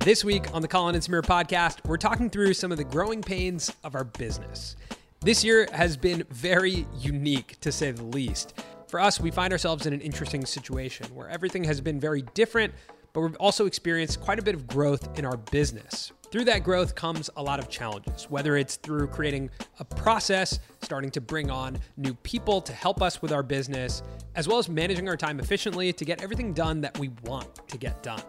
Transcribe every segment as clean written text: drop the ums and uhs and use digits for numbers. This week on the Colin and Samir podcast, we're talking through some of the growing pains of our business. This year has been very unique, to say the least. For us, we find ourselves in an interesting situation where everything has been very different, but we've also experienced quite a bit of growth in our business. Through that growth comes a lot of challenges, whether it's through creating a process, starting to bring on new people to help us with our business, as well as managing our time efficiently to get everything done that we want to get done.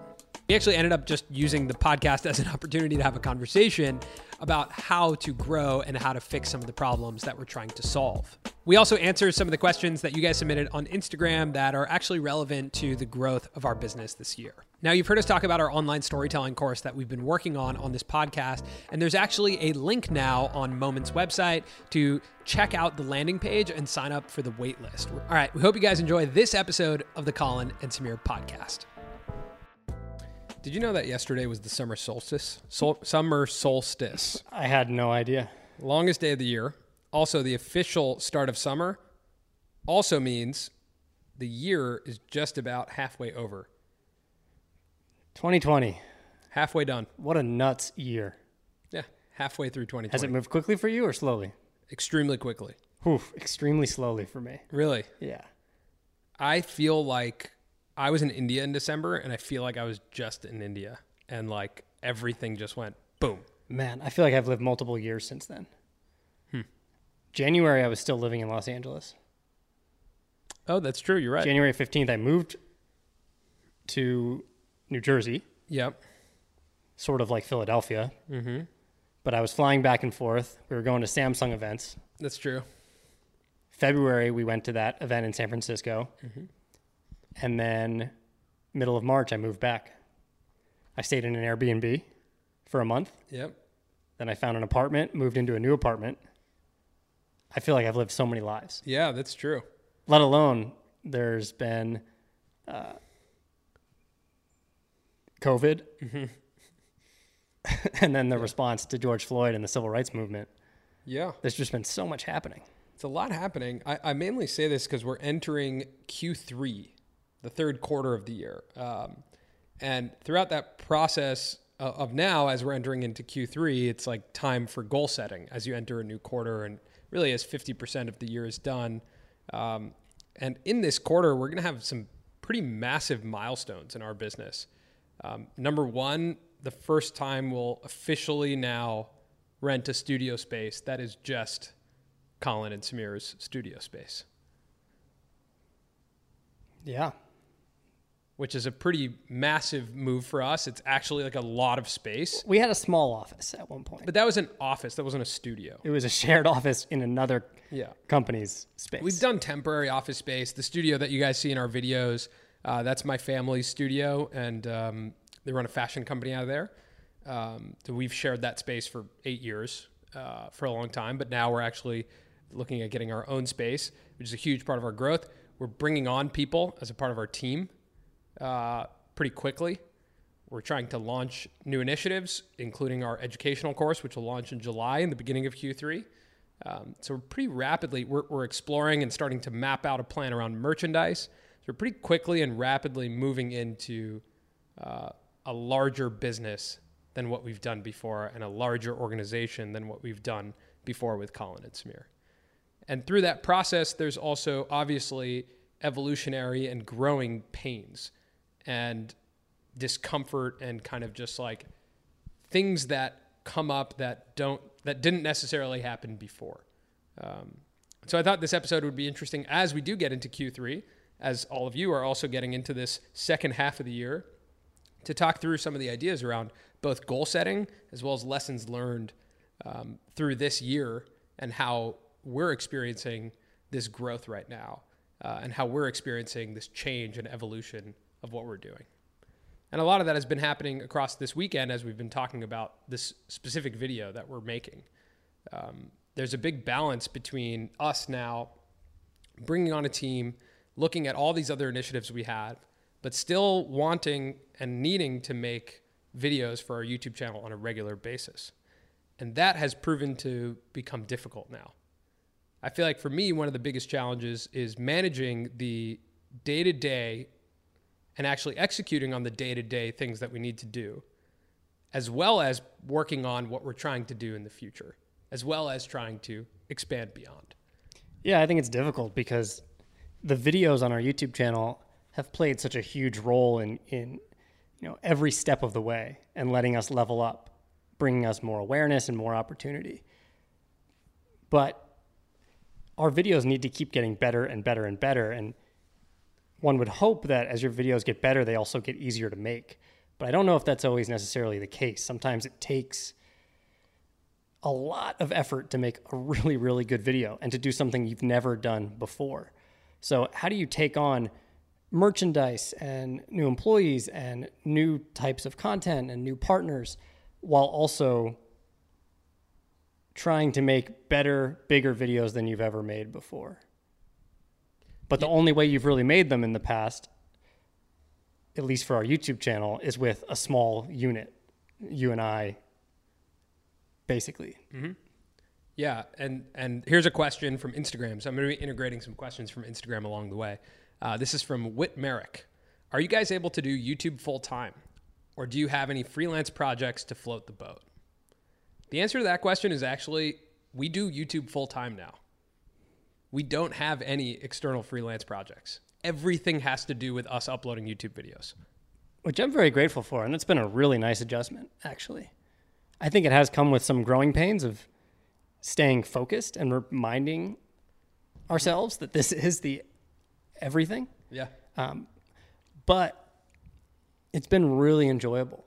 We actually ended up just using the podcast as an opportunity to have a conversation about how to grow and how to fix some of the problems that we're trying to solve. We also answer some of the questions that you guys submitted on Instagram that are actually relevant to the growth of our business this year. Now, you've heard us talk about our online storytelling course that we've been working on this podcast, and there's actually a link now on Moment's website to check out the landing page and sign up for the wait list. All right, we hope you guys enjoy this episode of the Colin and Samir podcast. Did you know that yesterday was the summer solstice? Summer solstice. I had no idea. Longest day of the year. Also, the official start of summer also means the year is just about halfway over. 2020. Halfway done. What a nuts year. Yeah, halfway through 2020. Has it moved quickly for you or slowly? Extremely quickly. Oof, extremely slowly for me. Really? Yeah. I feel like I was in India in December, and I feel like I was just in India, and like everything just went boom. Man, I feel like I've lived multiple years since then. January, I was still living in Los Angeles. Oh, that's true. You're right. January 15th, I moved to New Jersey. Yep. Sort of like Philadelphia. Mm-hmm. But I was flying back and forth. We were going to Samsung events. That's true. February, we went to that event in San Francisco. Mm-hmm. And then middle of March, I moved back. I stayed in an Airbnb for a month. Yep. Then I found an apartment, moved into a new apartment. I feel like I've lived so many lives. Yeah, that's true. Let alone there's been COVID. Mm-hmm. And then the response to George Floyd and the civil rights movement. Yeah. There's just been so much happening. It's a lot happening. I mainly say this because we're entering Q3, the third quarter of the year. And throughout that process of now, as we're entering into Q3, it's like time for goal setting as you enter a new quarter. And really as 50% of the year is done. And in this quarter, we're going to have some pretty massive milestones in our business. Number one, the first time we'll officially now rent a studio space that is just Colin and Samir's studio space. Yeah. Which is a pretty massive move for us. It's actually like a lot of space. We had a small office at one point. But that was an office. That wasn't a studio. It was a shared office in another company's space. We've done temporary office space. The studio that you guys see in our videos, that's my family's studio. And they run a fashion company out of there. So we've shared that space for 8 years for a long time. But now we're actually looking at getting our own space, which is a huge part of our growth. We're bringing on people as a part of our team pretty quickly. We're trying to launch new initiatives, including our educational course, which will launch in July in the beginning of Q3. So we're pretty rapidly, we're exploring and starting to map out a plan around merchandise. So we're pretty quickly and rapidly moving into a larger business than what we've done before and a larger organization than what we've done before with Colin and Samir. And through that process, there's also obviously evolutionary and growing pains and discomfort and kind of just like things that come up that didn't necessarily happen before. So I thought this episode would be interesting as we do get into Q3, as all of you are also getting into this second half of the year, to talk through some of the ideas around both goal setting as well as lessons learned through this year and how we're experiencing this growth right now. and how we're experiencing this change and evolution of what we're doing. And a lot of that has been happening across this weekend as we've been talking about this specific video that we're making. There's a big balance between us now bringing on a team, looking at all these other initiatives we have, but still wanting and needing to make videos for our YouTube channel on a regular basis. And that has proven to become difficult now. I feel like for me, one of the biggest challenges is managing the day-to-day and actually executing on the day-to-day things that we need to do, as well as working on what we're trying to do in the future, as well as trying to expand beyond. Yeah, I think it's difficult because the videos on our YouTube channel have played such a huge role in every step of the way and letting us level up, bringing us more awareness and more opportunity. But our videos need to keep getting better and better and better. And one would hope that as your videos get better, they also get easier to make. But I don't know if that's always necessarily the case. Sometimes it takes a lot of effort to make a really, really good video and to do something you've never done before. So how do you take on merchandise and new employees and new types of content and new partners while also trying to make better, bigger videos than you've ever made before? But the only way you've really made them in the past, at least for our YouTube channel, is with a small unit, you and I, basically. Mm-hmm. Yeah, and here's a question from Instagram. So I'm going to be integrating some questions from Instagram along the way. This is from Whit Merrick. Are you guys able to do YouTube full-time, or do you have any freelance projects to float the boat? The answer to that question is actually, we do YouTube full-time now. We don't have any external freelance projects. Everything has to do with us uploading YouTube videos. Which I'm very grateful for, and that's been a really nice adjustment, actually. I think it has come with some growing pains of staying focused and reminding ourselves that this is the everything. Yeah. But it's been really enjoyable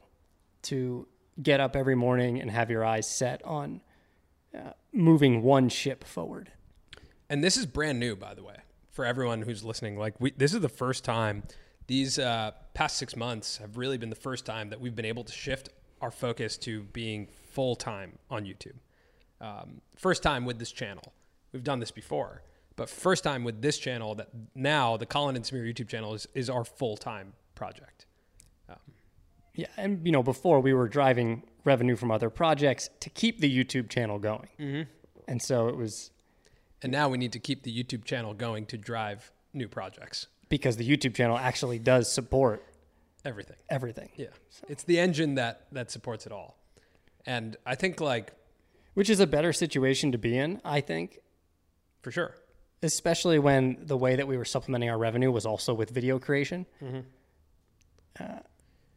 to get up every morning and have your eyes set on moving one ship forward. And this is brand new, by the way, for everyone who's listening. Like, this is the first time. These past 6 months have really been the first time that we've been able to shift our focus to being full-time on YouTube. First time with this channel. We've done this before, but first time with this channel that now the Colin and Samir YouTube channel is our full-time project. Yeah, and before we were driving revenue from other projects to keep the YouTube channel going. Mm-hmm. And so it was... And now we need to keep the YouTube channel going to drive new projects. Because the YouTube channel actually does support everything. Everything. Yeah. So. It's the engine that supports it all. And I think which is a better situation to be in, I think. For sure. Especially when the way that we were supplementing our revenue was also with video creation. Mm-hmm.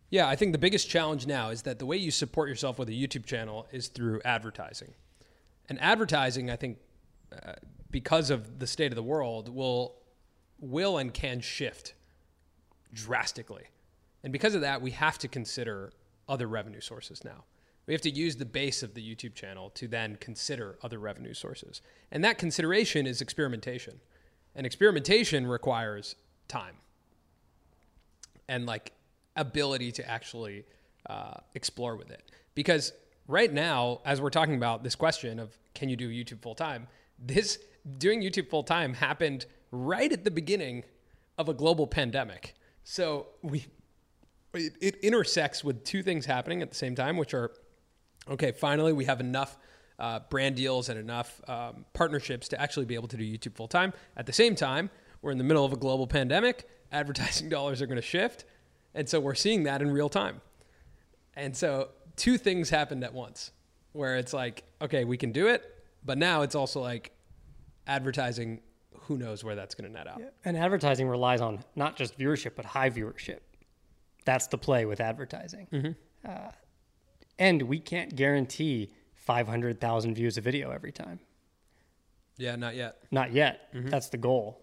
Yeah, I think the biggest challenge now is that the way you support yourself with a YouTube channel is through advertising. And advertising, I think... because of the state of the world, will and can shift drastically. And because of that, we have to consider other revenue sources now. We have to use the base of the YouTube channel to then consider other revenue sources. And that consideration is experimentation. And experimentation requires time and ability to actually explore with it. Because right now, as we're talking about this question of can you do YouTube full-time, doing YouTube full-time happened right at the beginning of a global pandemic. So it intersects with two things happening at the same time, which are, okay, finally we have enough brand deals and enough partnerships to actually be able to do YouTube full-time. At the same time, we're in the middle of a global pandemic. Advertising dollars are going to shift. And so we're seeing that in real time. And so two things happened at once where it's okay, we can do it. But now it's also advertising, who knows where that's going to net out. Yeah. And advertising relies on not just viewership, but high viewership. That's the play with advertising. Mm-hmm. And we can't guarantee 500,000 views a video every time. Yeah, not yet. Not yet. Mm-hmm. That's the goal.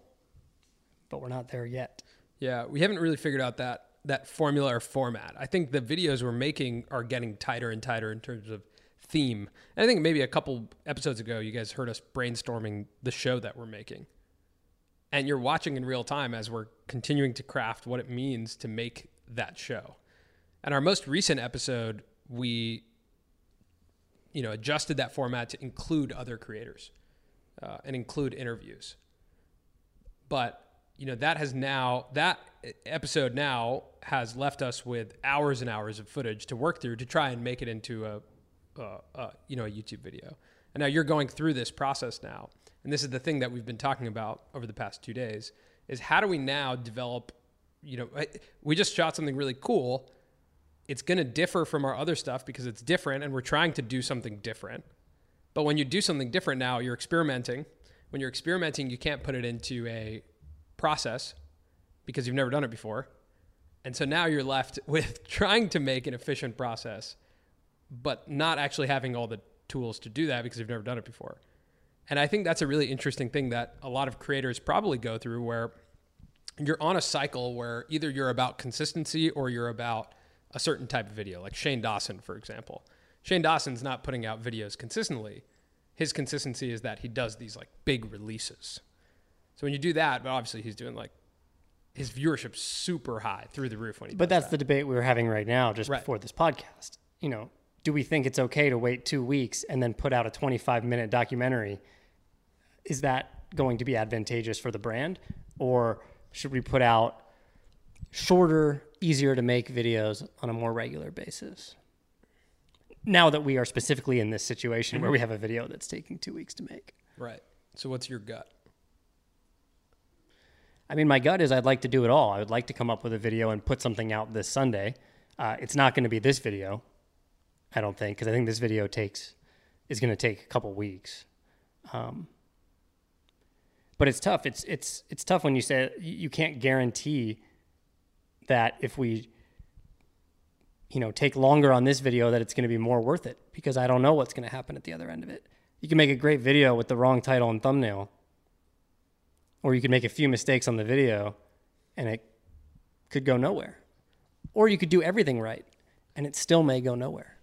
But we're not there yet. Yeah, we haven't really figured out that formula or format. I think the videos we're making are getting tighter and tighter in terms of theme. And I think maybe a couple episodes ago, you guys heard us brainstorming the show that we're making. And you're watching in real time as we're continuing to craft what it means to make that show. And our most recent episode, we, you know, adjusted that format to include other creators and include interviews. But, you know, that has now, that episode now has left us with hours and hours of footage to work through to try and make it into a YouTube video. And now you're going through this process now. And this is the thing that we've been talking about over the past 2 days is how do we now develop, you know, we just shot something really cool. It's going to differ from our other stuff because it's different and we're trying to do something different. But when you do something different now, you're experimenting. When you're experimenting, you can't put it into a process because you've never done it before. And so now you're left with trying to make an efficient process, but not actually having all the tools to do that because you've never done it before. And I think that's a really interesting thing that a lot of creators probably go through, where you're on a cycle where either you're about consistency or you're about a certain type of video, like Shane Dawson, for example. Shane Dawson's not putting out videos consistently. His consistency is that he does these like big releases. So when you do that, but obviously he's doing like, his viewership's super high through the roof when he does that. But that's the debate we were having right now, just before this podcast. You know, do we think it's okay to wait 2 weeks and then put out a 25-minute documentary? Is that going to be advantageous for the brand? Or should we put out shorter, easier to make videos on a more regular basis? Now that we are specifically in this situation where we have a video that's taking 2 weeks to make. Right. So what's your gut? I mean, my gut is I'd like to do it all. I would like to come up with a video and put something out this Sunday. It's not going to be this video, I don't think, because I think this video is going to take a couple weeks. But it's tough. It's tough when you say you can't guarantee that if we, you know, take longer on this video that it's going to be more worth it, because I don't know what's going to happen at the other end of it. You can make a great video with the wrong title and thumbnail, or you can make a few mistakes on the video and it could go nowhere. Or you could do everything right and it still may go nowhere.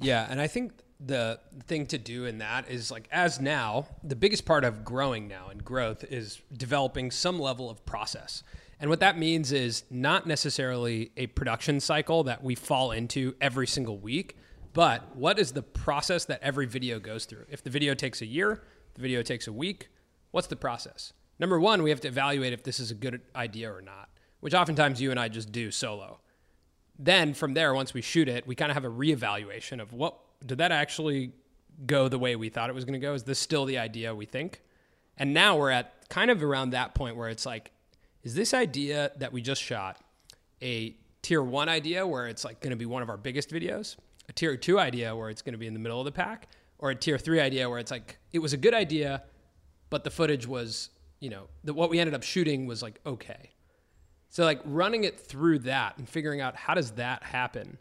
Yeah, and I think the thing to do in that is, like, as now, the biggest part of growing now and growth is developing some level of process. And what that means is not necessarily a production cycle that we fall into every single week, but what is the process that every video goes through? If the video takes a year, the video takes a week, what's the process? Number one, we have to evaluate if this is a good idea or not, which oftentimes you and I just do solo. Then from there, once we shoot it, we kind of have a reevaluation of what, did that actually go the way we thought it was going to go? Is this still the idea we think? And now we're at kind of around that point where it's like, is this idea that we just shot a tier one idea where it's like going to be one of our biggest videos, a tier two idea where it's going to be in the middle of the pack, or a tier three idea where it's like, it was a good idea, but the footage was, you know, what we ended up shooting was like, okay. So like running it through that and figuring out how does that happen?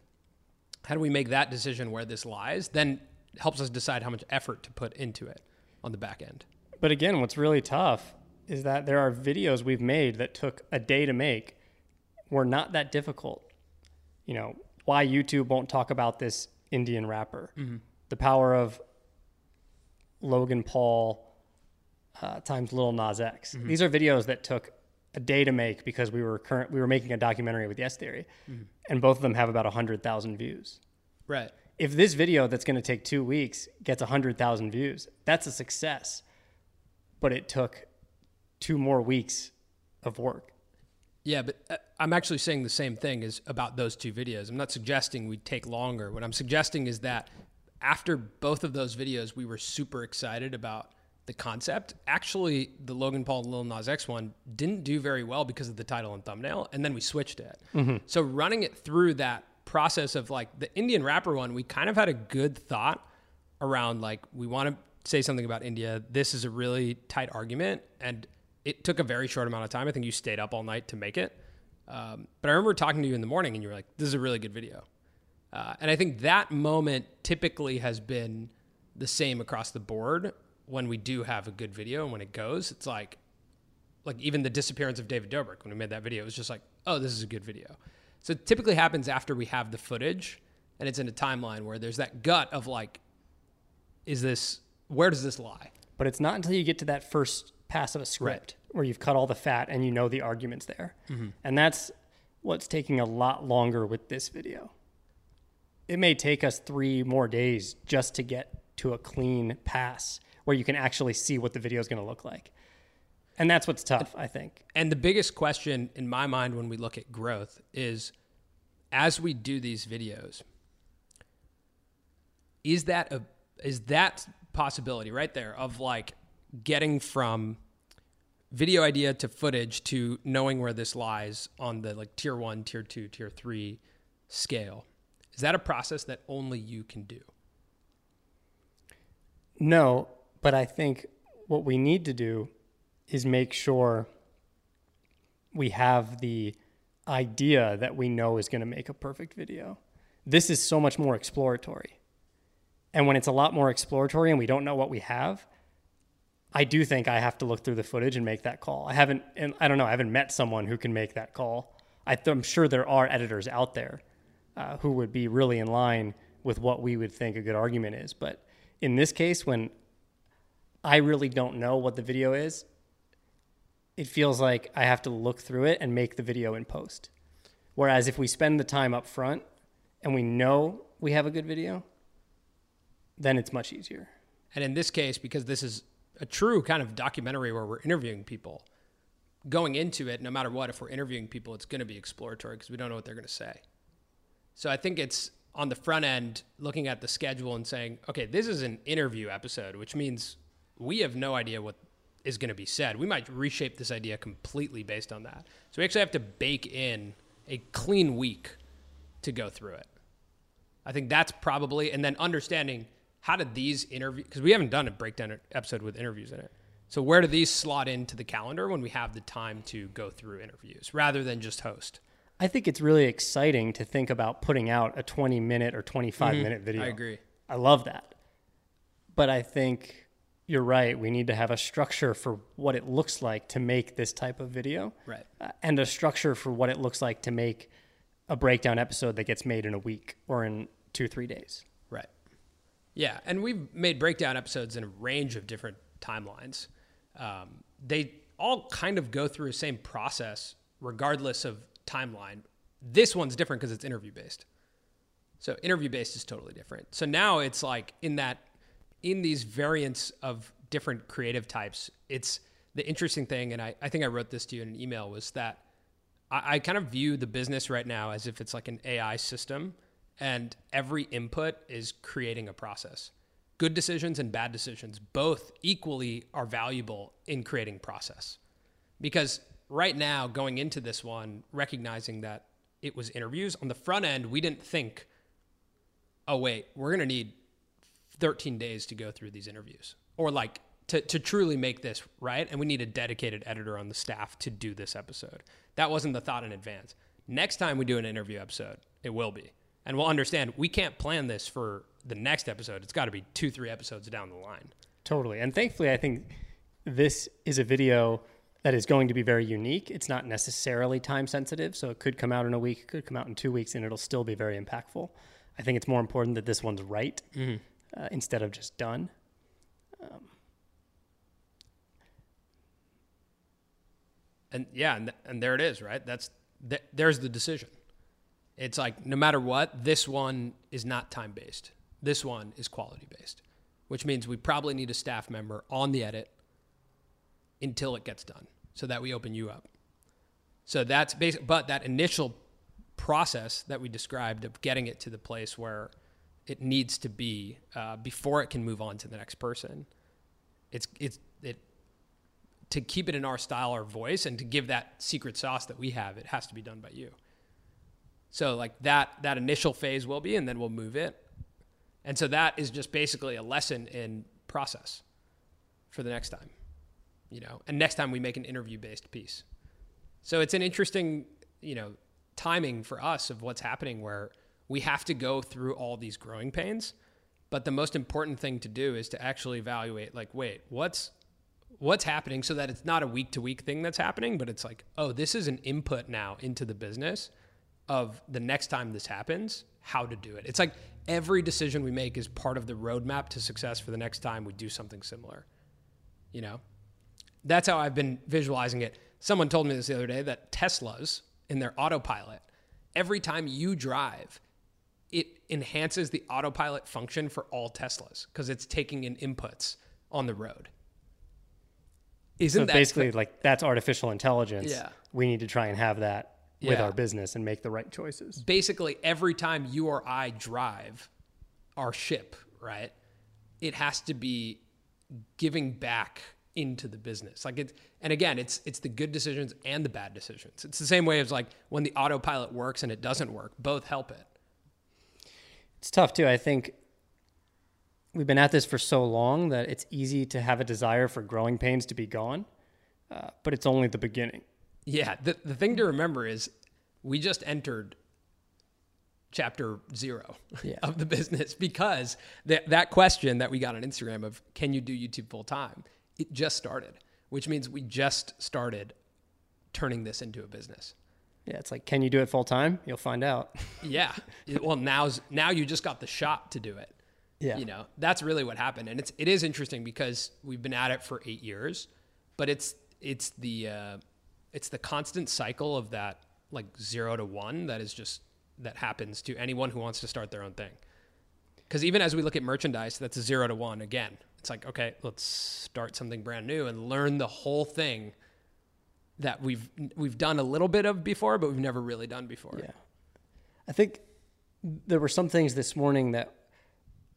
How do we make that decision where this lies? Then helps us decide how much effort to put into it on the back end. But again, what's really tough is that there are videos we've made that took a day to make were not that difficult. You know, why YouTube won't talk about this Indian rapper, the power of Logan Paul times Lil Nas X. These are videos that took a day to make because we were making a documentary with Yes Theory, and both of them have about 100,000 views. Right. If this video that's going to take 2 weeks gets 100,000 views, that's a success. But it took 2 more weeks of work. Yeah, but I'm actually saying the same thing is about those two videos. I'm not suggesting we take longer. What I'm suggesting is that after both of those videos, we were super excited about the concept. Actually, the Logan Paul and Lil Nas X one didn't do very well because of the title and thumbnail, and then we switched it. So running it through that process of like the Indian rapper one, we kind of had a good thought around like, we want to say something about India. This is a really tight argument, and it took a very short amount of time. I think you stayed up all night to make it. But I remember talking to you in the morning and you were like, this is a really good video. And I think that moment typically has been the same across the board. When we do have a good video and when it goes, it's like even the disappearance of David Dobrik, when we made that video, it was just like, oh, this is a good video. So it typically happens after we have the footage and it's in a timeline where there's that gut of like, where does this lie? But it's not until you get to that first pass of a script, right, where you've cut all the fat and you know the arguments there. Mm-hmm. And that's what's taking a lot longer with this video. It may take us 3 more days just to get to a clean pass where you can actually see what the video is going to look like. And that's what's tough, I think. And the biggest question in my mind when we look at growth is, as we do these videos, is that possibility right there of like getting from video idea to footage to knowing where this lies on the like tier 1, tier 2, tier 3 scale? Is that a process that only you can do? No, but I think what we need to do is make sure we have the idea that we know is going to make a perfect video. This is so much more exploratory. And when it's a lot more exploratory and we don't know what we have, I do think I have to look through the footage and make that call. I haven't met someone who can make that call. I'm sure there are editors out there who would be really in line with what we would think a good argument is. But in this case, when I really don't know what the video is, it feels like I have to look through it and make the video in post. Whereas if we spend the time up front and we know we have a good video, then it's much easier. And in this case, because this is a true kind of documentary where we're interviewing people, going into it, no matter what, if we're interviewing people, it's going to be exploratory because we don't know what they're going to say. So I think it's on the front end, looking at the schedule and saying, okay, this is an interview episode, which means we have no idea what is going to be said. We might reshape this idea completely based on that. So we actually have to bake in a clean week to go through it. I think that's probably, and then understanding, how did these interviews, because we haven't done a breakdown episode with interviews in it. So where do these slot into the calendar when we have the time to go through interviews rather than just host? I think it's really exciting to think about putting out a 20-minute or 25-minute video. I agree. I love that. But I think you're right. We need to have a structure for what it looks like to make this type of video. Right. And a structure for what it looks like to make a breakdown episode that gets made in a week or in 2-3 days. Right. Yeah, and we've made breakdown episodes in a range of different timelines. They all kind of go through the same process regardless of timeline. This one's different because it's interview-based. So interview-based is totally different. So now it's like in these variants of different creative types, it's the interesting thing, and I think I wrote this to you in an email, was that I kind of view the business right now as if it's like an AI system. And every input is creating a process. Good decisions and bad decisions both equally are valuable in creating process. Because right now, going into this one, recognizing that it was interviews, on the front end, we didn't think, oh, wait, we're going to need 13 days to go through these interviews. Or like to truly make this, right? And we need a dedicated editor on the staff to do this episode. That wasn't the thought in advance. Next time we do an interview episode, it will be. And we'll understand we can't plan this for the next episode. It's got to be 2-3 episodes down the line. Totally. And thankfully, I think this is a video that is going to be very unique. It's not necessarily time sensitive. So it could come out in a week, it could come out in 2 weeks, and it'll still be very impactful. I think it's more important that this one's right instead of just done. And there it is, right? There's the decision. It's like, no matter what, this one is not time-based. This one is quality-based, which means we probably need a staff member on the edit until it gets done so that we open you up. So that's basic, but that initial process that we described of getting it to the place where it needs to be before it can move on to the next person, to keep it in our style or voice and to give that secret sauce that we have, it has to be done by you. So like that initial phase will be, and then we'll move it. And so that is just basically a lesson in process for the next time, and next time we make an interview based piece. So it's an interesting, timing for us of what's happening where we have to go through all these growing pains. But the most important thing to do is to actually evaluate, like, wait, what's happening, so that it's not a week to week thing that's happening, but it's like, oh, this is an input now into the business of the next time this happens, how to do it. It's like every decision we make is part of the roadmap to success for the next time we do something similar. That's how I've been visualizing it. Someone told me this the other day that Teslas in their autopilot, every time you drive, it enhances the autopilot function for all Teslas because it's taking in inputs on the road. Isn't that basically like that's artificial intelligence? Yeah. We need to try and have that with our business and make the right choices. Basically, every time you or I drive our ship, right, it has to be giving back into the business. Like it's, and again, it's the good decisions and the bad decisions. It's the same way as like when the autopilot works and it doesn't work, both help it. It's tough too. I think we've been at this for so long that it's easy to have a desire for growing pains to be gone, but it's only the beginning. Yeah. The thing to remember is we just entered chapter 0 of the business, because that question that we got on Instagram of, can you do YouTube full time? It just started, which means we just started turning this into a business. Yeah. It's like, can you do it full time? You'll find out. Yeah. Well, now you just got the shot to do it. Yeah. You know, that's really what happened. And it is interesting because we've been at it for 8 years, but it's the constant cycle of that, like 0 to 1 that happens to anyone who wants to start their own thing. Because even as we look at merchandise, that's a 0 to 1 again. It's like, okay, let's start something brand new and learn the whole thing that we've done a little bit of before, but we've never really done before. Yeah. I think there were some things this morning that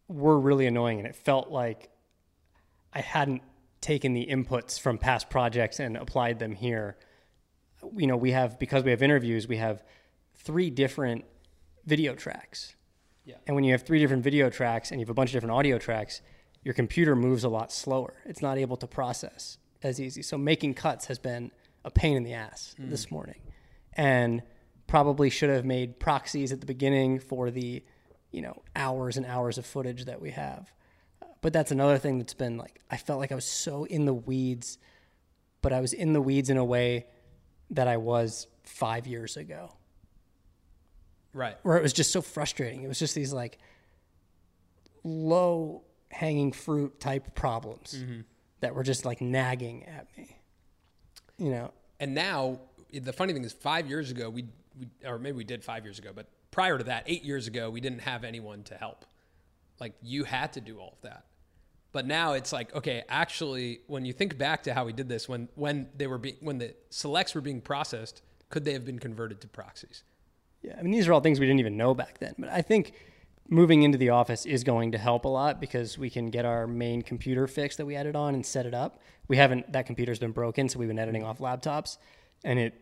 were really annoying, and it felt like I hadn't taken the inputs from past projects and applied them here. You know, because we have interviews, we have 3 different video tracks. Yeah. And when you have 3 different video tracks and you have a bunch of different audio tracks, your computer moves a lot slower. It's not able to process as easy. So making cuts has been a pain in the ass this morning, and probably should have made proxies at the beginning for the, you know, hours and hours of footage that we have. But that's another thing that's been like, I felt like I was so in the weeds, but I was in the weeds in a way that I was 5 years ago. Right. Where it was just so frustrating. It was just these like low hanging fruit type problems that were just like nagging at me, you know? And now the funny thing is 5 years ago, we or maybe we did 5 years ago, but prior to that, 8 years ago, we didn't have anyone to help. Like you had to do all of that. But now it's like, okay, actually, when you think back to how we did this, when the selects were being processed, could they have been converted to proxies? Yeah. I mean, these are all things we didn't even know back then, but I think moving into the office is going to help a lot because we can get our main computer fixed that we added on and set it up. That computer's been broken, so we've been editing off laptops, and it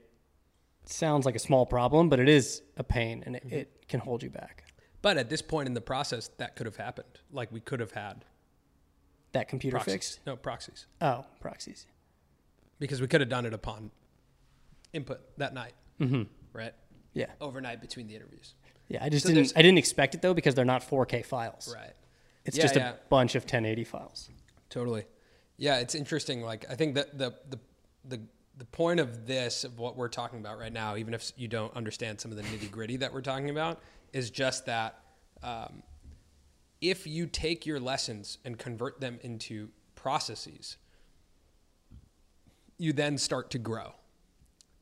sounds like a small problem, but it is a pain, and it can hold you back. But at this point in the process, that could have happened. Like we could have had that computer fixed? No, proxies. Oh, proxies. Because we could have done it upon input that night, right? Yeah. Overnight between the interviews. Yeah, I didn't expect it though, because they're not 4K files. Right. It's just a bunch of 1080 files. Totally. Yeah, it's interesting. Like I think that the point of this, of what we're talking about right now, even if you don't understand some of the nitty gritty that we're talking about, is just that if you take your lessons and convert them into processes, you then start to grow.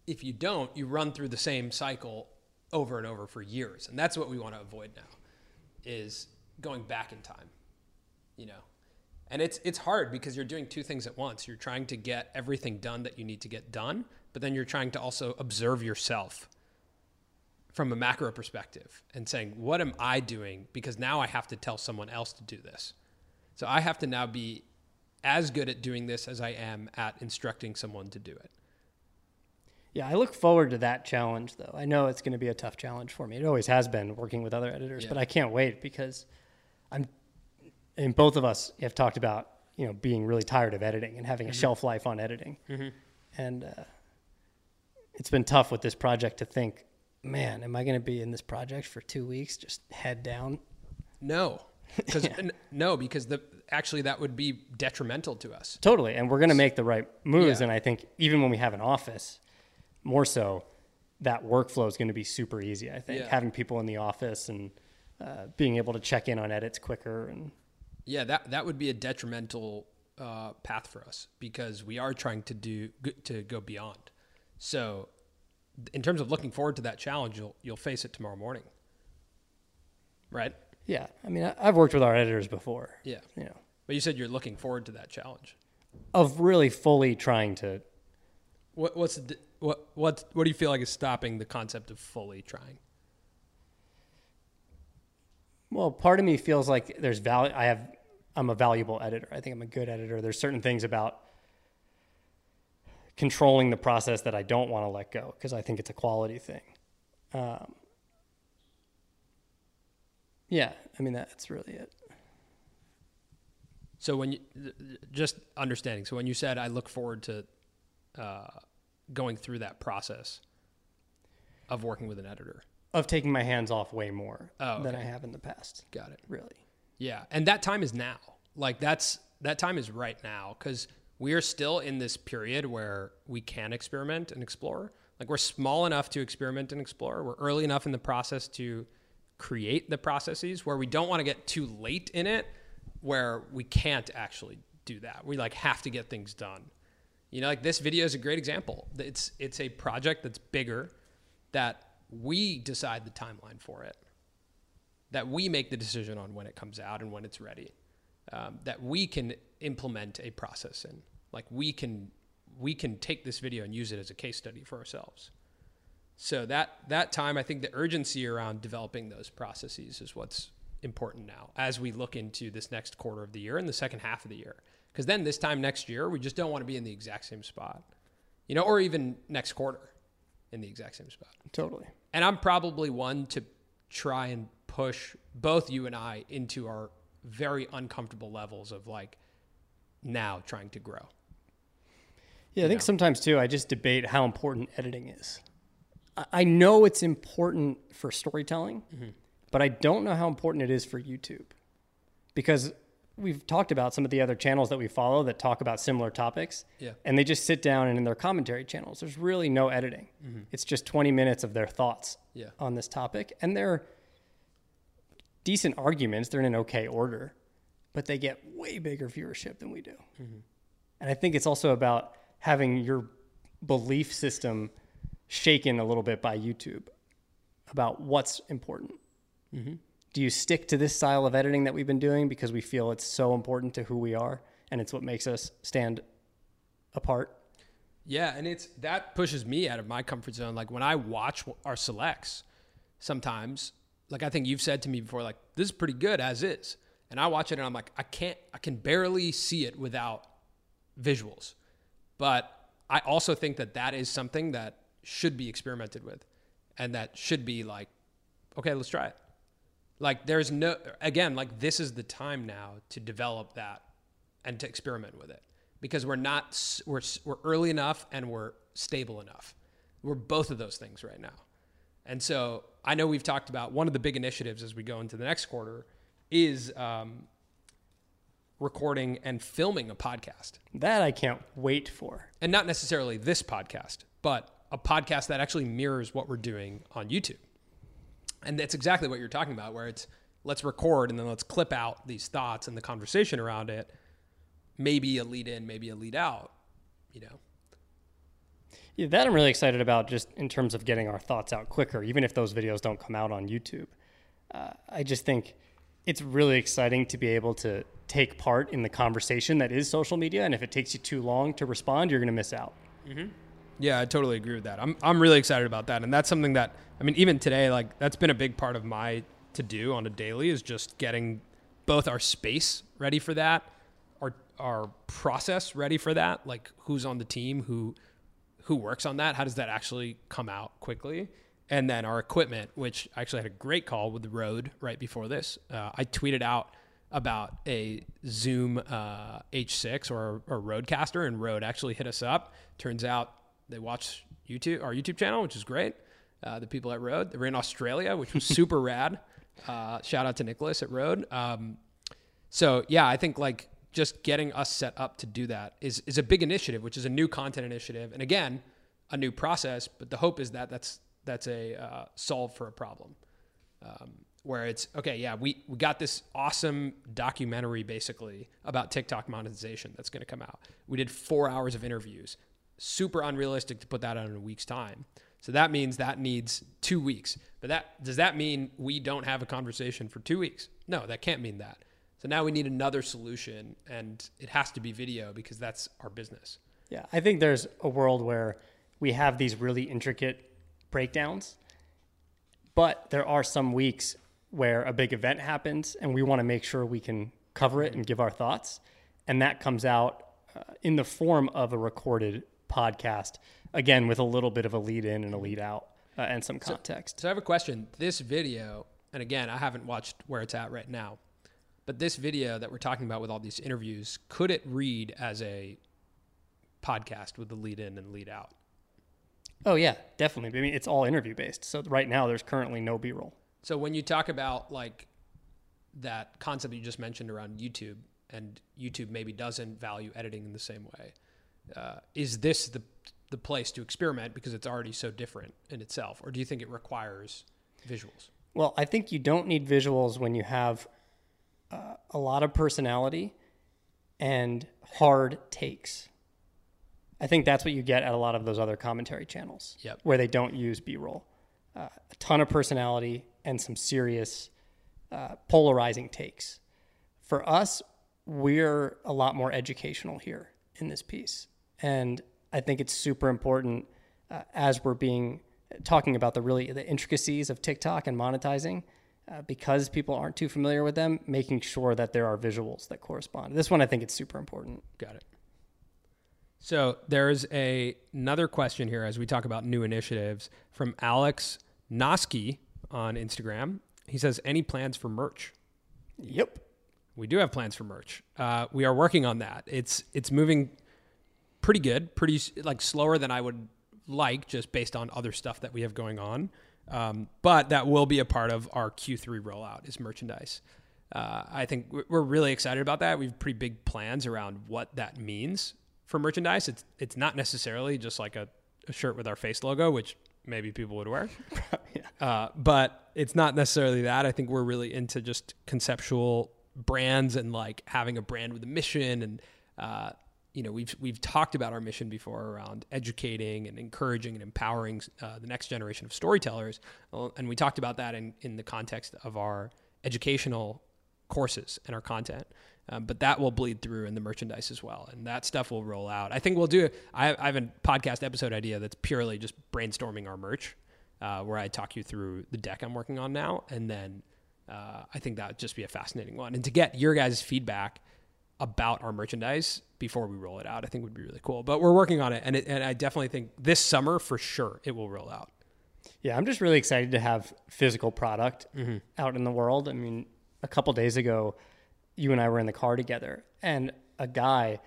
If you don't, you run through the same cycle over and over for years. And that's what we want to avoid now, is going back in time, you know? And it's hard because you're doing 2 things at once. You're trying to get everything done that you need to get done, but then you're trying to also observe yourself from a macro perspective and saying, what am I doing? Because now I have to tell someone else to do this. So I have to now be as good at doing this as I am at instructing someone to do it. Yeah, I look forward to that challenge, though. I know it's going to be a tough challenge for me. It always has been, working with other editors, but I can't wait because and both of us have talked about, you know, being really tired of editing and having a shelf life on editing. And it's been tough with this project to think, man, am I going to be in this project for 2 weeks, just head down? No. Because actually that would be detrimental to us. Totally. And we're going to make the right moves. Yeah. And I think even when we have an office, more so, that workflow is going to be super easy, I think. Yeah. Having people in the office and being able to check in on edits quicker. And yeah, that would be a detrimental path for us, because we are trying to go beyond. So in terms of looking forward to that challenge, you'll face it tomorrow morning. Right? Yeah. I mean, I've worked with our editors before. Yeah. You know. But you said you're looking forward to that challenge. Of really fully trying to. What do you feel like is stopping the concept of fully trying? Well, part of me feels like there's value. I'm a valuable editor. I think I'm a good editor. There's certain things about controlling the process that I don't want to let go, because I think it's a quality thing. Yeah, I mean, that's really it. So when you, just understanding, so when you said I look forward to going through that process of working with an editor. Of taking my hands off way more than I have in the past. Got it. Really. Yeah. And that time is now. Like that time is right now, because we are still in this period where we can experiment and explore. Like we're small enough to experiment and explore. We're early enough in the process to create the processes where we don't want to get too late in it, where we can't actually do that. We like have to get things done. You know, like this video is a great example. It's a project that's bigger, that we decide the timeline for it, that we make the decision on when it comes out and when it's ready, that we can implement a process in. Like we can take this video and use it as a case study for ourselves. So that time, I think the urgency around developing those processes is what's important now as we look into this next quarter of the year and the second half of the year. Because then this time next year, we just don't want to be in the exact same spot, you know, or even next quarter in the exact same spot. Totally. And I'm probably one to try and push both you and I into our very uncomfortable levels of like now trying to grow. Yeah, I think sometimes too, I just debate how important editing is. I know it's important for storytelling, mm-hmm. but I don't know how important it is for YouTube, because we've talked about some of the other channels that we follow that talk about similar topics, yeah. and they just sit down and in their commentary channels, there's really no editing. Mm-hmm. It's just 20 minutes of their thoughts yeah. on this topic, and they're decent arguments. They're in an okay order, but they get way bigger viewership than we do. Mm-hmm. And I think it's also about having your belief system shaken a little bit by YouTube about what's important. Mm-hmm. Do you stick to this style of editing that we've been doing because we feel it's so important to who we are and it's what makes us stand apart? Yeah. And that pushes me out of my comfort zone. Like when I watch our selects sometimes, like I think you've said to me before, like this is pretty good as is. And I watch it and I'm like, I can barely see it without visuals. But I also think that is something that should be experimented with, and that should be like, okay, let's try it. Like there's no, again, like this is the time now to develop that and to experiment with it, because we're early enough and we're stable enough. We're both of those things right now. And so I know we've talked about one of the big initiatives as we go into the next quarter is recording and filming a podcast. That I can't wait for. And not necessarily this podcast, but a podcast that actually mirrors what we're doing on YouTube. And that's exactly what you're talking about, where it's let's record and then let's clip out these thoughts and the conversation around it. Maybe a lead in, maybe a lead out, you know? Yeah, that I'm really excited about, just in terms of getting our thoughts out quicker, even if those videos don't come out on YouTube. I just think it's really exciting to be able to take part in the conversation that is social media. And if it takes you too long to respond, you're going to miss out. Mm-hmm. Yeah, I totally agree with that. I'm really excited about that. And that's something that, I mean, even today, like that's been a big part of my to-do on a daily, is just getting both our space ready for that, our process ready for that, like who's on the team, who works on that, how does that actually come out quickly, and then our equipment, which I actually had a great call with Rode right before this. I tweeted out about a Zoom H6 or a Rodecaster, and Rode actually hit us up. Turns out they watch our YouTube channel, which is great. The people at Rode, they were in Australia, which was super rad. Shout out to Nicholas at Rode. So yeah, I think like just getting us set up to do that is a big initiative, which is a new content initiative. And again, a new process, but the hope is that that's a solve for a problem. where it's, okay, yeah, we got this awesome documentary basically about TikTok monetization that's going to come out. We did 4 hours of interviews. Super unrealistic to put that out in a week's time. So that means that needs 2 weeks. But that does that mean we don't have a conversation for 2 weeks? No, that can't mean that. So now we need another solution, and it has to be video because that's our business. Yeah, I think there's a world where we have these really intricate breakdowns, but there are some weeks where a big event happens and we want to make sure we can cover it and give our thoughts. And that comes out in the form of a recorded podcast, again, with a little bit of a lead in and a lead out and some context. So I have a question. This video, and again, I haven't watched where it's at right now, but this video that we're talking about with all these interviews, could it read as a podcast with the lead in and lead out? Oh yeah, definitely. I mean, it's all interview based. So right now there's currently no B-roll. So when you talk about like that concept you just mentioned around YouTube, and YouTube maybe doesn't value editing in the same way, is this the place to experiment because it's already so different in itself? Or do you think it requires visuals? Well, I think you don't need visuals when you have a lot of personality and hard takes. I think that's what you get at a lot of those other commentary channels, yep, where they don't use B-roll. A ton of personality and some serious polarizing takes. For us, we're a lot more educational here in this piece. And I think it's super important as we're talking about the intricacies of TikTok and monetizing, because people aren't too familiar with them, making sure that there are visuals that correspond. This one, I think it's super important. Got it. So there's another question here as we talk about new initiatives from Alex Noski on Instagram. He says, any plans for merch? Yep. We do have plans for merch. We are working on that. It's moving pretty good, pretty like slower than I would like just based on other stuff that we have going on. But that will be a part of our Q3 rollout is merchandise. I think we're really excited about that. We have pretty big plans around what that means. For merchandise, it's not necessarily just like a shirt with our face logo, which maybe people would wear. Yeah. But it's not necessarily that. I think we're really into just conceptual brands and like having a brand with a mission. And, we've talked about our mission before around educating and encouraging and empowering the next generation of storytellers. And we talked about that in the context of our educational courses and our content. But that will bleed through in the merchandise as well. And that stuff will roll out. I think we'll do, I have a podcast episode idea that's purely just brainstorming our merch, where I talk you through the deck I'm working on now. And then I think that would just be a fascinating one. And to get your guys' feedback about our merchandise before we roll it out, I think would be really cool. But we're working on it. And I definitely think this summer, for sure, it will roll out. Yeah, I'm just really excited to have physical product out in the world. I mean, a couple days ago, you and I were in the car together and a guy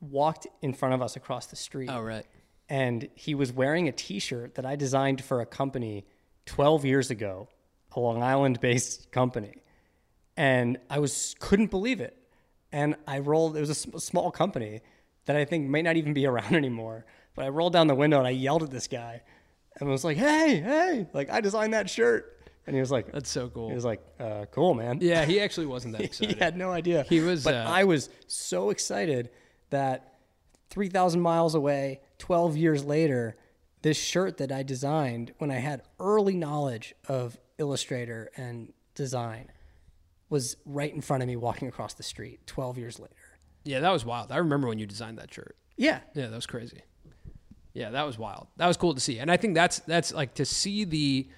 walked in front of us across the street. Oh, right. And he was wearing a t-shirt that I designed for a company 12 years ago, a Long Island based company. And I couldn't believe it. And it was a small company that I think may not even be around anymore, but I rolled down the window and I yelled at this guy and was like, Hey, like I designed that shirt. And he was like, that's so cool. He was like, cool, man. Yeah, he actually wasn't that excited. He had no idea. But I was so excited that 3,000 miles away, 12 years later, this shirt that I designed when I had early knowledge of Illustrator and design was right in front of me walking across the street 12 years later. Yeah, that was wild. I remember when you designed that shirt. Yeah. Yeah, that was crazy. Yeah, that was wild. That was cool to see. And I think that's like to see the...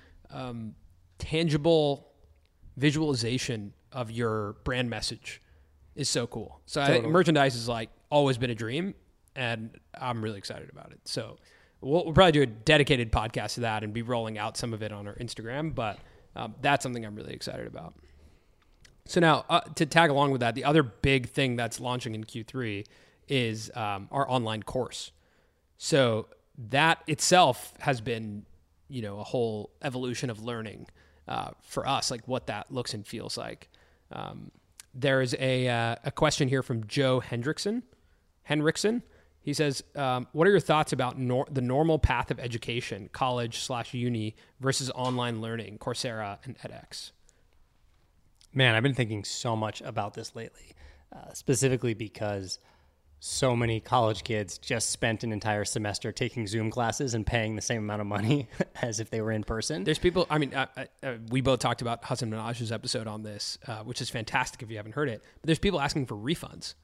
tangible visualization of your brand message is so cool. So totally. I think merchandise has like always been a dream and I'm really excited about it. So we'll probably do a dedicated podcast to that and be rolling out some of it on our Instagram, but that's something I'm really excited about. So now to tag along with that, the other big thing that's launching in Q3 is our online course. So that itself has been a whole evolution of learning for us, like what that looks and feels like. There is a question here from Joe Henriksen. He says, what are your thoughts about the normal path of education, college /uni versus online learning, Coursera and edX? Man, I've been thinking so much about this lately, specifically because so many college kids just spent an entire semester taking Zoom classes and paying the same amount of money as if they were in person. There's people, I mean, we both talked about Hasan Minhaj's episode on this, which is fantastic if you haven't heard it, but there's people asking for refunds.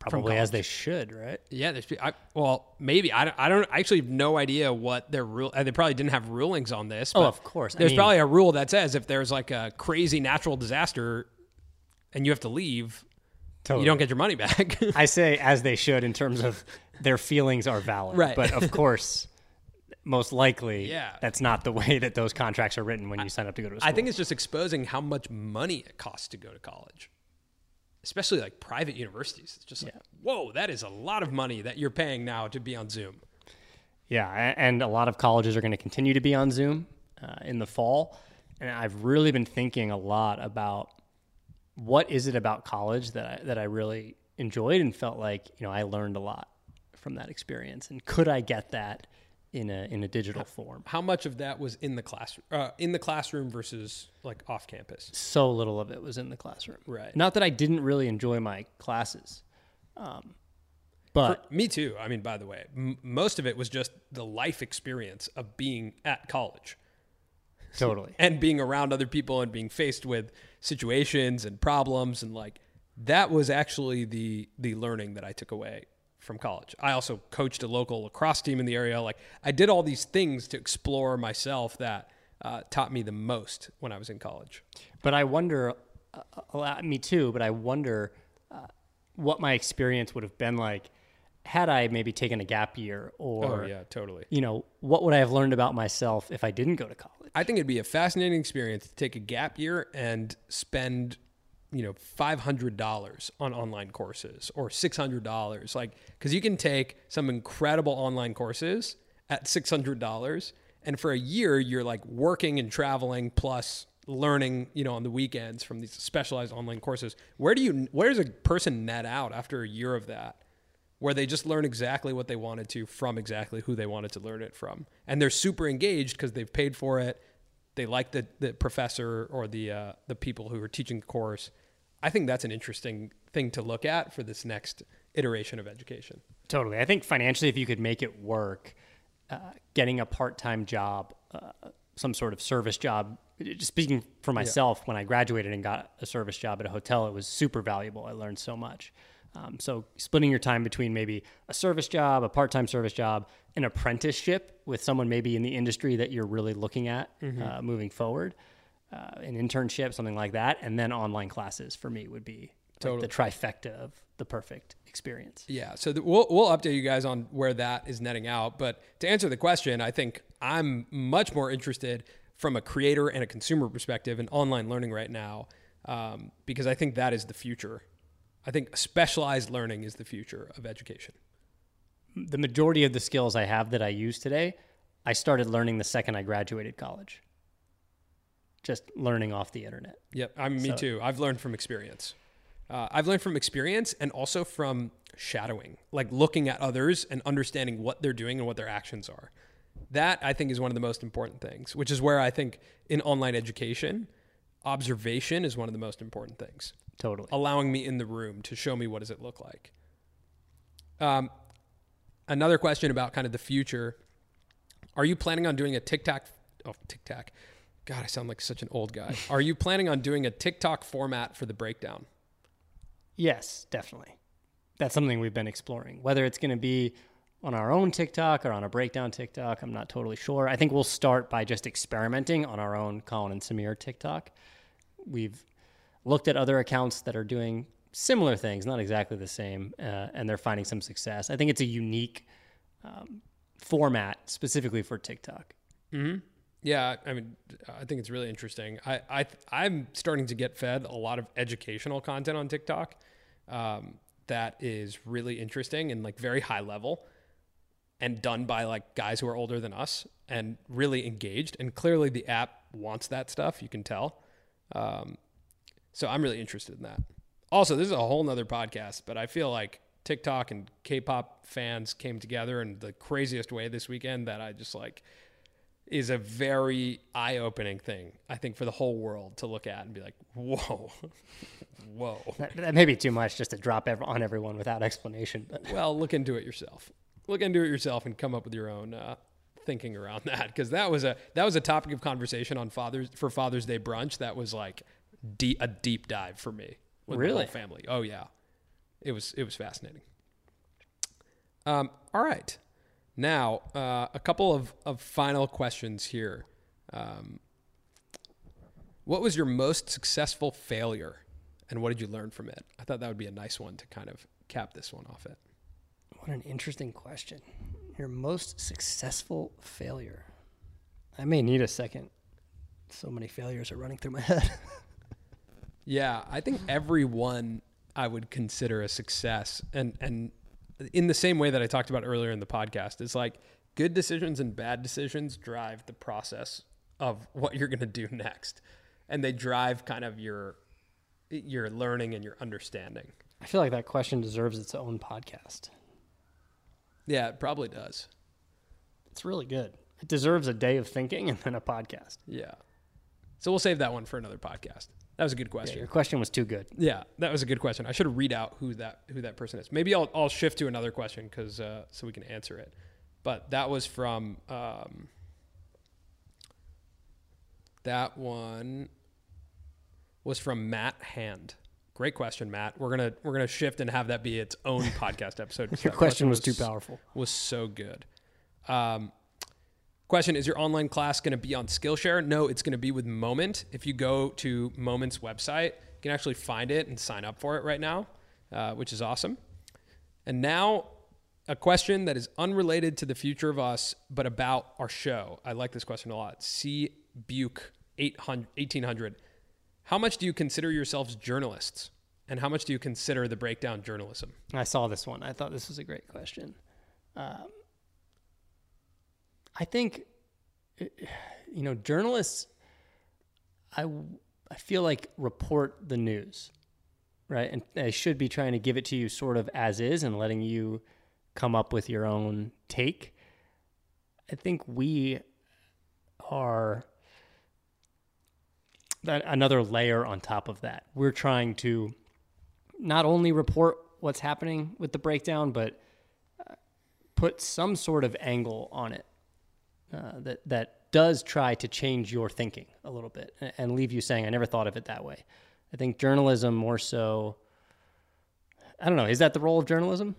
Probably as they should, right? Yeah. There's, well, maybe. I don't actually have no idea what their rule. They probably didn't have rulings on this. But oh, of course. There's probably a rule that says if there's like a crazy natural disaster and you have to leave, totally, you don't get your money back. I say as they should in terms of their feelings are valid. Right. But of course, most likely, yeah, that's not the way that those contracts are written when you sign up to go to a school. I think it's just exposing how much money it costs to go to college. Especially like private universities. It's just like, yeah, whoa, that is a lot of money that you're paying now to be on Zoom. Yeah, and a lot of colleges are going to continue to be on Zoom in the fall. And I've really been thinking a lot about what is it about college that I really enjoyed and felt like, you know, I learned a lot from that experience. And could I get that in a digital form? How much of that was in the classroom versus like off campus? So little of it was in the classroom. Right. Not that I didn't really enjoy my classes. But me too. I mean, by the way, most of it was just the life experience of being at college. Totally. And being around other people and being faced with situations and problems. And like, that was actually the learning that I took away from college. I also coached a local lacrosse team in the area. Like I did all these things to explore myself that taught me the most when I was in college. But I wonder, me too, but I wonder what my experience would have been like had I maybe taken a gap year or, oh, yeah, totally, you know, what would I have learned about myself if I didn't go to college? I think it'd be a fascinating experience to take a gap year and spend, you know, $500 on online courses or $600, like, because you can take some incredible online courses at $600, and for a year you're like working and traveling plus learning, you know, on the weekends from these specialized online courses. Where does a person net out after a year of that, where they just learn exactly what they wanted to from exactly who they wanted to learn it from, and they're super engaged because they've paid for it? They like the professor or the people who are teaching the course. I think that's an interesting thing to look at for this next iteration of education. Totally. I think financially, if you could make it work, getting a part-time job, some sort of service job, just speaking for myself, yeah, when I graduated and got a service job at a hotel, it was super valuable. I learned so much. So splitting your time between maybe a service job, a part-time service job, an apprenticeship with someone maybe in the industry that you're really looking at, mm-hmm, moving forward, an internship, something like that. And then online classes for me would be totally like the trifecta of the perfect experience. Yeah. So we'll update you guys on where that is netting out. But to answer the question, I think I'm much more interested from a creator and a consumer perspective in online learning right now, because I think that is the future. I think specialized learning is the future of education. The majority of the skills I have that I use today, I started learning the second I graduated college. Just learning off the internet. Yep, me too. I've learned from experience. And also from shadowing, like looking at others and understanding what they're doing and what their actions are. That, I think, is one of the most important things, which is where I think in online education, observation is one of the most important things. Totally. Allowing me in the room to show me what does it look like. Another question about kind of the future. Are you planning on doing a TikTok? Oh, TikTok. God, I sound like such an old guy. Are you planning on doing a TikTok format for the breakdown? Yes, definitely. That's something we've been exploring. Whether it's going to be on our own TikTok or on a breakdown TikTok, I'm not totally sure. I think we'll start by just experimenting on our own Colin and Samir TikTok. We've looked at other accounts that are doing similar things, not exactly the same, and they're finding some success. I think it's a unique format specifically for TikTok. Mm-hmm. Yeah, I mean, I think it's really interesting. I'm starting to get fed a lot of educational content on TikTok that is really interesting and like very high level and done by like guys who are older than us and really engaged. And clearly the app wants that stuff, you can tell. So I'm really interested in that. Also, this is a whole nother podcast, but I feel like TikTok and K-pop fans came together in the craziest way this weekend that I just like, is a very eye-opening thing, I think, for the whole world to look at and be like, whoa, whoa. That may be too much just to drop on everyone without explanation. But. Well, look into it yourself. Look into it yourself and come up with your own thinking around that, because that was a topic of conversation on Father's Day brunch that was like a deep dive for me with the whole family. Oh, yeah. It was fascinating. All right. Now, a couple of final questions here. What was your most successful failure, and what did you learn from it? I thought that would be a nice one to kind of cap this one off at. What an interesting question. Your most successful failure. I may need a second. So many failures are running through my head. Yeah, I think every one I would consider a success, and in the same way that I talked about earlier in the podcast, it's like good decisions and bad decisions drive the process of what you're going to do next. And they drive kind of your learning and your understanding. I feel like that question deserves its own podcast. Yeah, it probably does. It's really good. It deserves a day of thinking and then a podcast. Yeah. So we'll save that one for another podcast. That was a good question. Yeah, your question was too good. Yeah, that was a good question. I should read out who that person is. Maybe I'll shift to another question because so we can answer it. But that was from that one was from Matt Hand. Great question, Matt. We're gonna shift and have that be its own podcast episode. Your question was too powerful. Was so good. Question, is your online class going to be on Skillshare? No, it's going to be with Moment. If you go to Moment's website, you can actually find it and sign up for it right now, which is awesome. And now a question that is unrelated to the future of us, but about our show. I like this question a lot. C. Buke 1800. How much do you consider yourselves journalists? And how much do you consider the breakdown journalism? I saw this one. I thought this was a great question. I think, you know, journalists, I feel like report the news, right? And they should be trying to give it to you sort of as is and letting you come up with your own take. I think we are another layer on top of that. We're trying to not only report what's happening with the breakdown, but put some sort of angle on it. That does try to change your thinking a little bit and leave you saying, I never thought of it that way. I think journalism more so, I don't know, is that the role of journalism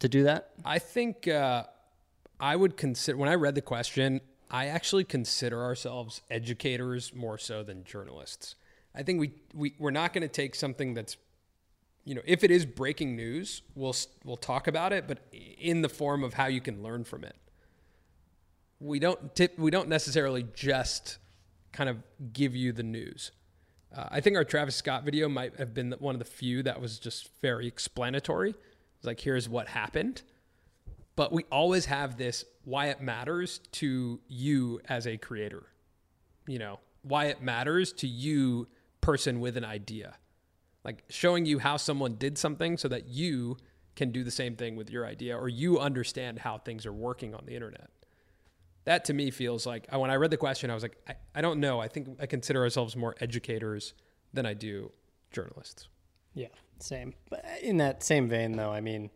to do that? I think I would consider, when I read the question, I actually consider ourselves educators more so than journalists. I think we're not going to take something that's, you know, if it is breaking news, we'll talk about it, but in the form of how you can learn from it. We don't necessarily just kind of give you the news. I think our Travis Scott video might have been one of the few that was just very explanatory. It's like, here's what happened. But we always have this why it matters to you as a creator, you know, why it matters to you, person with an idea, like showing you how someone did something so that you can do the same thing with your idea, or you understand how things are working on the internet. That to me feels like, when I read the question, I was like, I don't know. I think I consider ourselves more educators than I do journalists. Yeah, same. But in that same vein, though, I mean,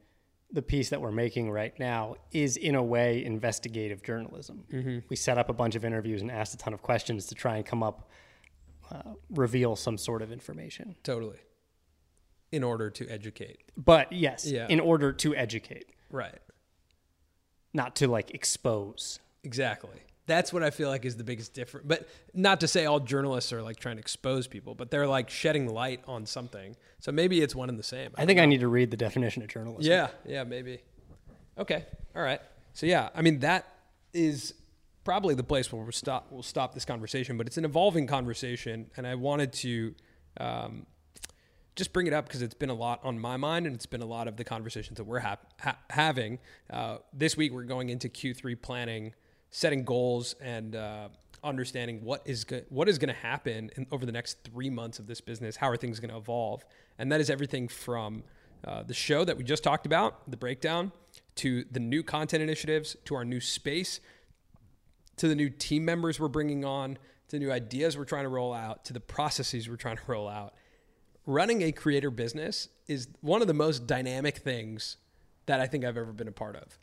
the piece that we're making right now is in a way investigative journalism. Mm-hmm. We set up a bunch of interviews and asked a ton of questions to try and come up, reveal some sort of information. Totally. In order to educate. But yes, yeah. In order to educate. Right. Not to like expose. Exactly. That's what I feel like is the biggest difference. But not to say all journalists are like trying to expose people, but they're like shedding light on something. So maybe it's one and the same. I think I need to read the definition of journalism. Yeah. Yeah, maybe. Okay. All right. So yeah, I mean, that is probably the place where we'll stop this conversation, but it's an evolving conversation. And I wanted to, just bring it up because it's been a lot on my mind, and it's been a lot of the conversations that we're having. This week, we're going into Q3 planning, setting goals, and understanding what is going to happen over the next 3 months of this business. How are things going to evolve? And that is everything from the show that we just talked about, the breakdown, to the new content initiatives, to our new space, to the new team members we're bringing on, to new ideas we're trying to roll out, to the processes we're trying to roll out. Running a creator business is one of the most dynamic things that I think I've ever been a part of.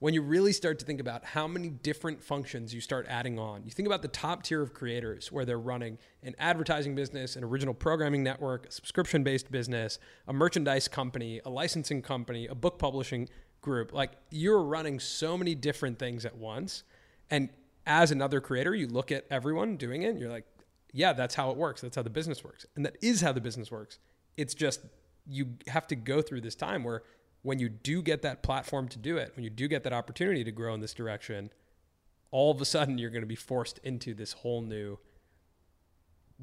When you really start to think about how many different functions you start adding on, you think about the top tier of creators where they're running an advertising business, an original programming network, a subscription-based business, a merchandise company, a licensing company, a book publishing group. Like, you're running so many different things at once. And as another creator, you look at everyone doing it and you're like, yeah, that's how it works. That's how the business works. And that is how the business works. It's just, you have to go through this time where when you do get that platform to do it, when you do get that opportunity to grow in this direction, all of a sudden you're going to be forced into this whole new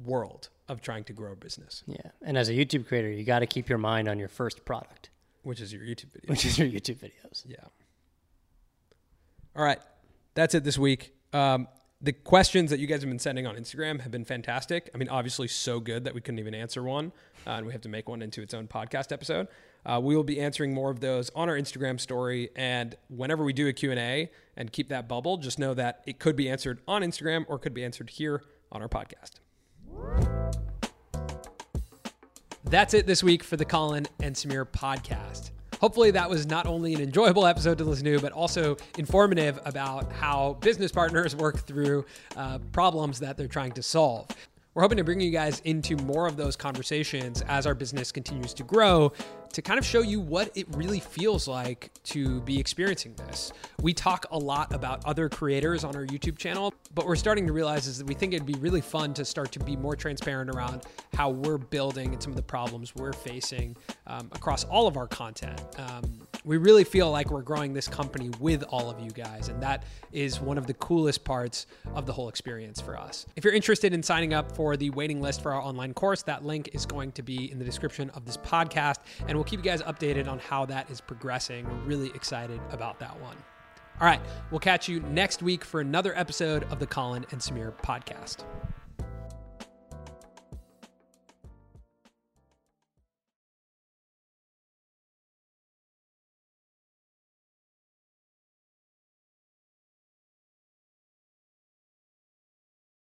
world of trying to grow a business. Yeah. And as a YouTube creator, you got to keep your mind on your first product, which is your YouTube videos. Yeah. All right. That's it this week. The questions that you guys have been sending on Instagram have been fantastic. I mean, obviously so good that we couldn't even answer one, and we have to make one into its own podcast episode. We will be answering more of those on our Instagram story. And whenever we do a Q&A, and keep that bubble, just know that it could be answered on Instagram or could be answered here on our podcast. That's it this week for the Colin and Samir podcast. Hopefully that was not only an enjoyable episode to listen to, but also informative about how business partners work through problems that they're trying to solve. We're hoping to bring you guys into more of those conversations as our business continues to grow, to kind of show you what it really feels like to be experiencing this. We talk a lot about other creators on our YouTube channel, but we're starting to realize is that we think it'd be really fun to start to be more transparent around how we're building and some of the problems we're facing across all of our content. We really feel like we're growing this company with all of you guys, and that is one of the coolest parts of the whole experience for us. If you're interested in signing up for the waiting list for our online course, that link is going to be in the description of this podcast, and we'll keep you guys updated on how that is progressing. We're really excited about that one. All right, we'll catch you next week for another episode of the Colin and Samir podcast.